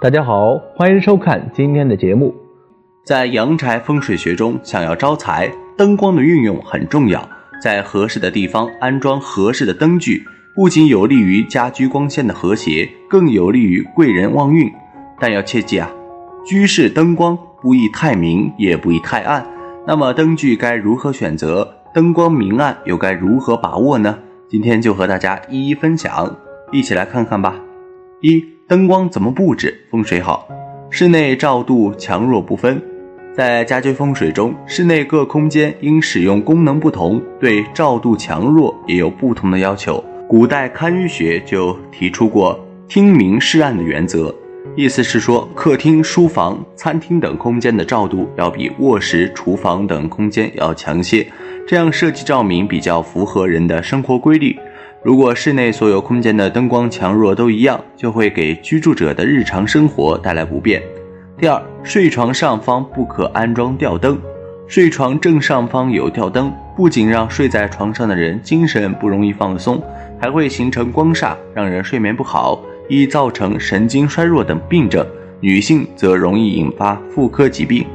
大家好，欢迎收看今天的节目。在阳宅风水学中，想要招财，灯光的运用很重要。在合适的地方安装合适的灯具，不仅有利于家居光线的和谐，更有利于贵人旺运。但要切记啊，居室灯光不宜太明，也不宜太暗。那么灯具该如何选择？灯光明暗又该如何把握呢？今天就和大家一一分享，一起来看看吧。一、灯光怎么布置风水好？室内照度强弱不分。在家居风水中，室内各空间因使用功能不同，对照度强弱也有不同的要求。古代堪舆学就提出过听明视暗的原则，意思是说，客厅、书房、餐厅等空间的照度要比卧室、厨房等空间要强些，这样设计照明比较符合人的生活规律。如果室内所有空间的灯光强弱都一样，就会给居住者的日常生活带来不便。第二，睡床上方不可安装吊灯。睡床正上方有吊灯，不仅让睡在床上的人精神不容易放松，还会形成光煞，让人睡眠不好，易造成神经衰弱等病症，女性则容易引发妇科疾病。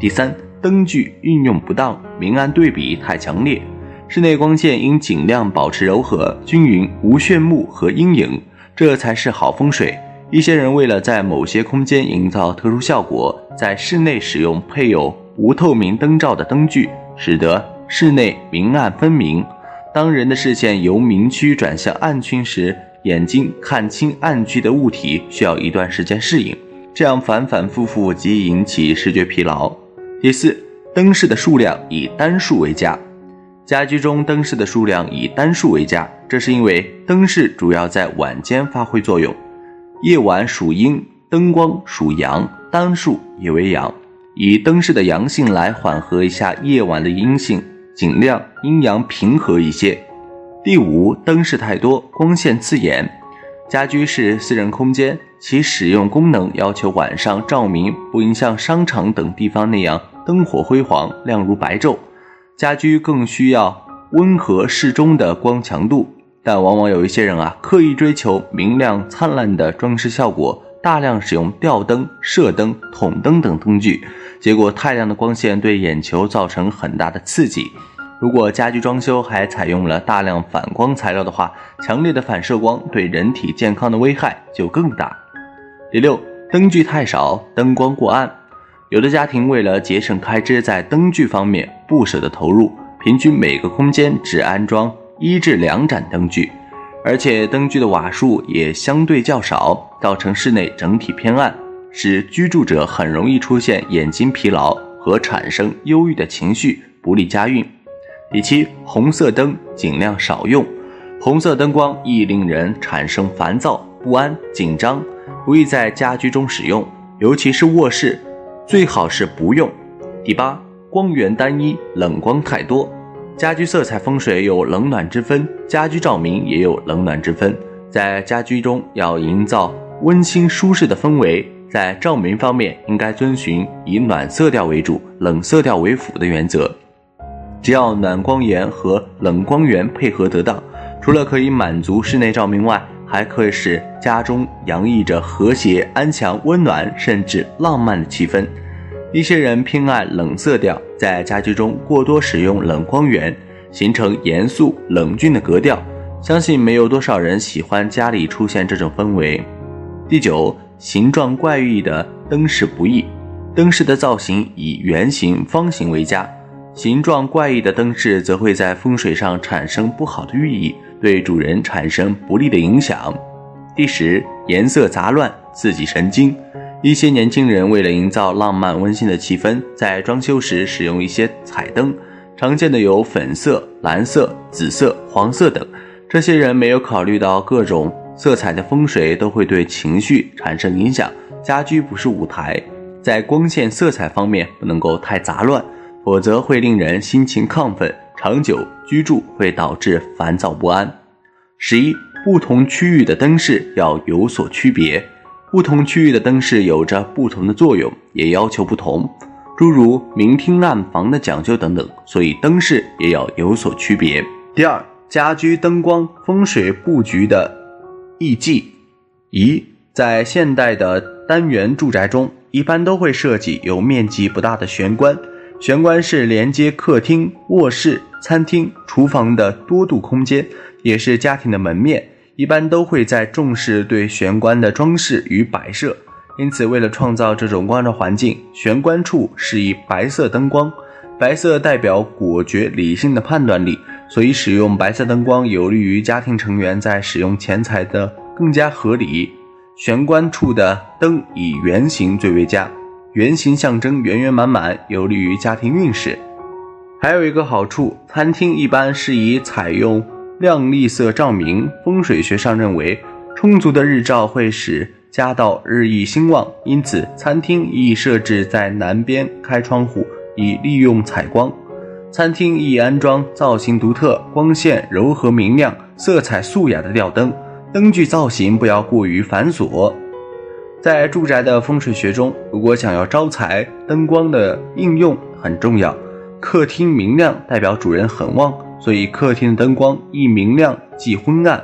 第三，灯具运用不当，明暗对比太强烈。室内光线应尽量保持柔和、均匀，无炫目和阴影，这才是好风水。一些人为了在某些空间营造特殊效果，在室内使用配有无透明灯罩的灯具，使得室内明暗分明。当人的视线由明区转向暗区时，眼睛看清暗区的物体需要一段时间适应，这样反反复复即引起视觉疲劳。第四，灯饰的数量以单数为佳。家居中灯饰的数量以单数为佳，这是因为灯饰主要在晚间发挥作用，夜晚属阴，灯光属阳，单数也为阳，以灯饰的阳性来缓和一下夜晚的阴性，尽量阴阳平和一些。第五，灯饰太多，光线刺眼。家居是私人空间，其使用功能要求晚上照明不应像商场等地方那样灯火辉煌，亮如白昼。家居更需要温和适中的光强度，但往往有一些人刻意追求明亮灿烂的装饰效果，大量使用吊灯、射灯、筒灯等灯具，结果太亮的光线对眼球造成很大的刺激。如果家居装修还采用了大量反光材料的话，强烈的反射光对人体健康的危害就更大。第六，灯具太少，灯光过暗。有的家庭为了节省开支，在灯具方面不舍得投入，平均每个空间只安装1至2盏灯具，而且灯具的瓦数也相对较少，造成室内整体偏暗，使居住者很容易出现眼睛疲劳和产生忧郁的情绪，不利家运。第七，红色灯尽量少用。红色灯光易令人产生烦躁、不安、紧张，不宜在家居中使用，尤其是卧室，最好是不用。第八，光源单一，冷光太多。家居色彩风水有冷暖之分，家居照明也有冷暖之分。在家居中要营造温馨舒适的氛围，在照明方面应该遵循以暖色调为主、冷色调为辅的原则。只要暖光源和冷光源配合得当，除了可以满足室内照明外，还可以使家中洋溢着和谐、安详、温暖甚至浪漫的气氛。一些人偏爱冷色调，在家居中过多使用冷光源，形成严肃冷峻的格调，相信没有多少人喜欢家里出现这种氛围。第九，形状怪异的灯饰不宜。灯饰的造型以圆形、方形为佳，形状怪异的灯饰则会在风水上产生不好的寓意，对主人产生不利的影响。第十，颜色杂乱，刺激神经。一些年轻人为了营造浪漫温馨的气氛，在装修时使用一些彩灯，常见的有粉色、蓝色、紫色、黄色等。这些人没有考虑到各种色彩的风水都会对情绪产生影响，家居不是舞台，在光线色彩方面不能够太杂乱，否则会令人心情亢奋，长久居住会导致烦躁不安。11，不同区域的灯饰要有所区别。不同区域的灯饰有着不同的作用，也要求不同，诸如明厅暗房的讲究等等，所以灯饰也要有所区别。第二，家居灯光风水布局的艺技。在现代的单元住宅中一般都会设计有面积不大的玄关，玄关是连接客厅、卧室、餐厅、厨房的多度空间，也是家庭的门面，一般都会在重视对玄关的装饰与摆设。因此为了创造这种光的环境，玄关处是以白色灯光，白色代表果决理性的判断力，所以使用白色灯光有利于家庭成员在使用钱财的更加合理。玄关处的灯以圆形最为佳，圆形象征圆圆满满，有利于家庭运势。还有一个好处，餐厅一般是以采用亮丽色照明，风水学上认为充足的日照会使家道日益兴旺，因此餐厅亦设置在南边开窗户，以利用采光。餐厅亦安装造型独特、光线柔和明亮、色彩素雅的吊灯，灯具造型不要过于繁琐。在住宅的风水学中，如果想要招财，灯光的应用很重要。客厅明亮代表主人很旺，所以客厅的灯光一明亮即昏暗。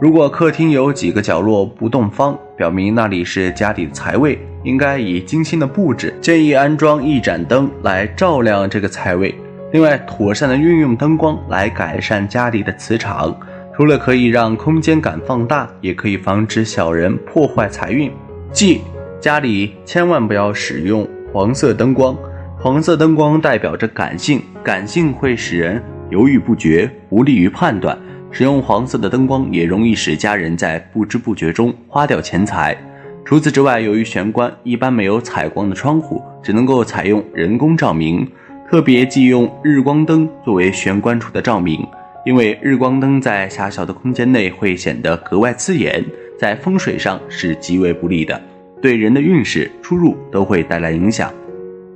如果客厅有几个角落不动方，表明那里是家里的财位，应该以精心的布置，建议安装一盏灯来照亮这个财位。另外，妥善的运用灯光来改善家里的磁场，除了可以让空间感放大，也可以防止小人破坏财运。即家里千万不要使用黄色灯光，黄色灯光代表着感性，感性会使人犹豫不决，不利于判断。使用黄色的灯光也容易使家人在不知不觉中花掉钱财。除此之外，由于玄关一般没有采光的窗户，只能够采用人工照明，特别忌用日光灯作为玄关处的照明，因为日光灯在狭小的空间内会显得格外刺眼，在风水上是极为不利的，对人的运势出入都会带来影响。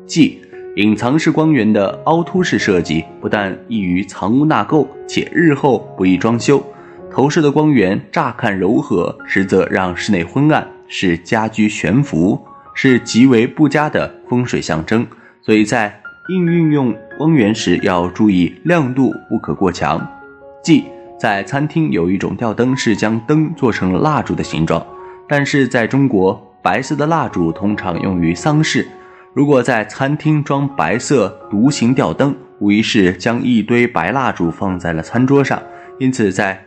即隐藏式光源的凹凸式设计不但易于藏污纳垢，且日后不易装修。投射的光源乍看柔和，实则让室内昏暗，使家居悬浮，是极为不佳的风水象征。所以在运用光源时要注意亮度不可过强。即在餐厅有一种吊灯是将灯做成蜡烛的形状，但是在中国白色的蜡烛通常用于丧事，如果在餐厅装白色独行吊灯，无疑是将一堆白蜡烛放在了餐桌上。因此在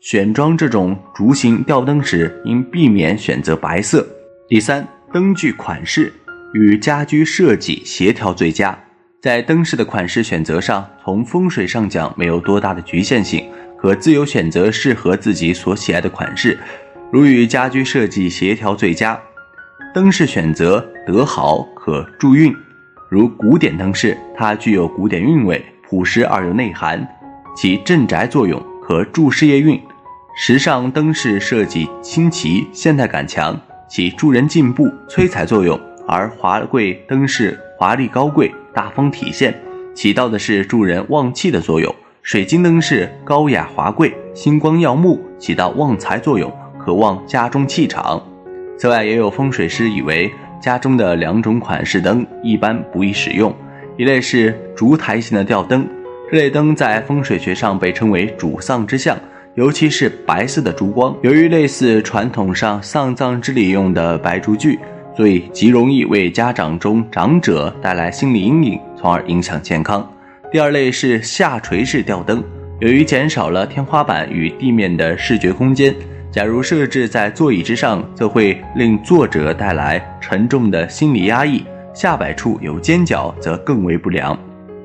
选装这种竹形吊灯时，应避免选择白色。第三，灯具款式与家居设计协调最佳。在灯饰的款式选择上，从风水上讲没有多大的局限性，可自由选择适合自己所喜爱的款式，如与家居设计协调最佳。灯饰选择得好可助运，如古典灯饰，它具有古典韵味，朴实而有内涵，其镇宅作用可助事业运。时尚灯饰设计新奇，现代感强，其助人进步，催财作用，而华贵灯饰华丽高贵，大方体现，起到的是助人旺气的作用。水晶灯饰高雅华贵，星光耀目，起到旺财作用，可旺家中气场。此外，也有风水师以为家中的两种款式灯一般不易使用，一类是烛台型的吊灯，这类灯在风水学上被称为主丧之象，尤其是白色的烛光，由于类似传统上丧葬之礼用的白烛具，所以极容易为家长中长者带来心理阴影，从而影响健康。第二类是下垂式吊灯，由于减少了天花板与地面的视觉空间，假如设置在座椅之上，则会令坐者带来沉重的心理压抑，下摆处有尖角则更为不良。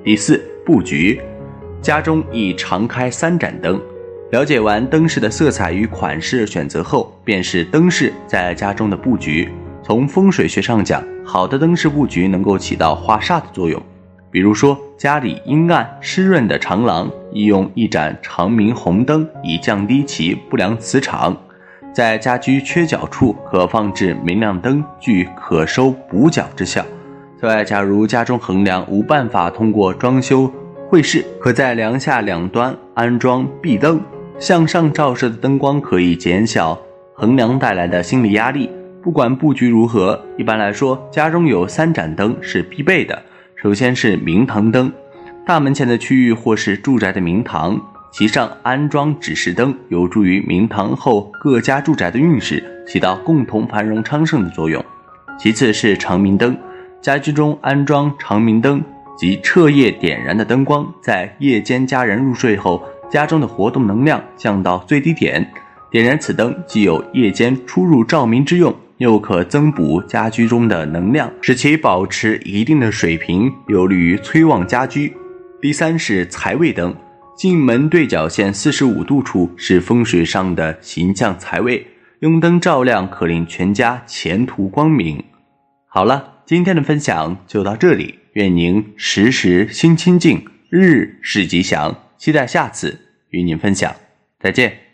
第四，布局，家中宜常开三盏灯。了解完灯饰的色彩与款式选择后，便是灯饰在家中的布局。从风水学上讲，好的灯饰布局能够起到化煞的作用，比如说家里阴暗湿润的长廊，宜用一盏长明红灯，以降低其不良磁场。在家居缺角处可放置明亮灯，具可收补角之效。此外，假如家中横梁无办法通过装修绘饰，可在梁下两端安装壁灯，向上照射的灯光可以减小横梁带来的心理压力。不管布局如何，一般来说家中有三盏灯是必备的。首先是明堂灯，大门前的区域或是住宅的明堂，其上安装指示灯，有助于明堂后各家住宅的运势，起到共同繁荣昌盛的作用。其次是长明灯，家居中安装长明灯及彻夜点燃的灯光，在夜间家人入睡后，家中的活动能量降到最低点。点燃此灯既有夜间出入照明之用，又可增补家居中的能量，使其保持一定的水平，有利于催旺家居。第三是财位灯，进门对角线45度处是风水上的形象财位，用灯照亮可令全家前途光明。好了，今天的分享就到这里，愿您时时心清静，日日是吉祥，期待下次与您分享，再见。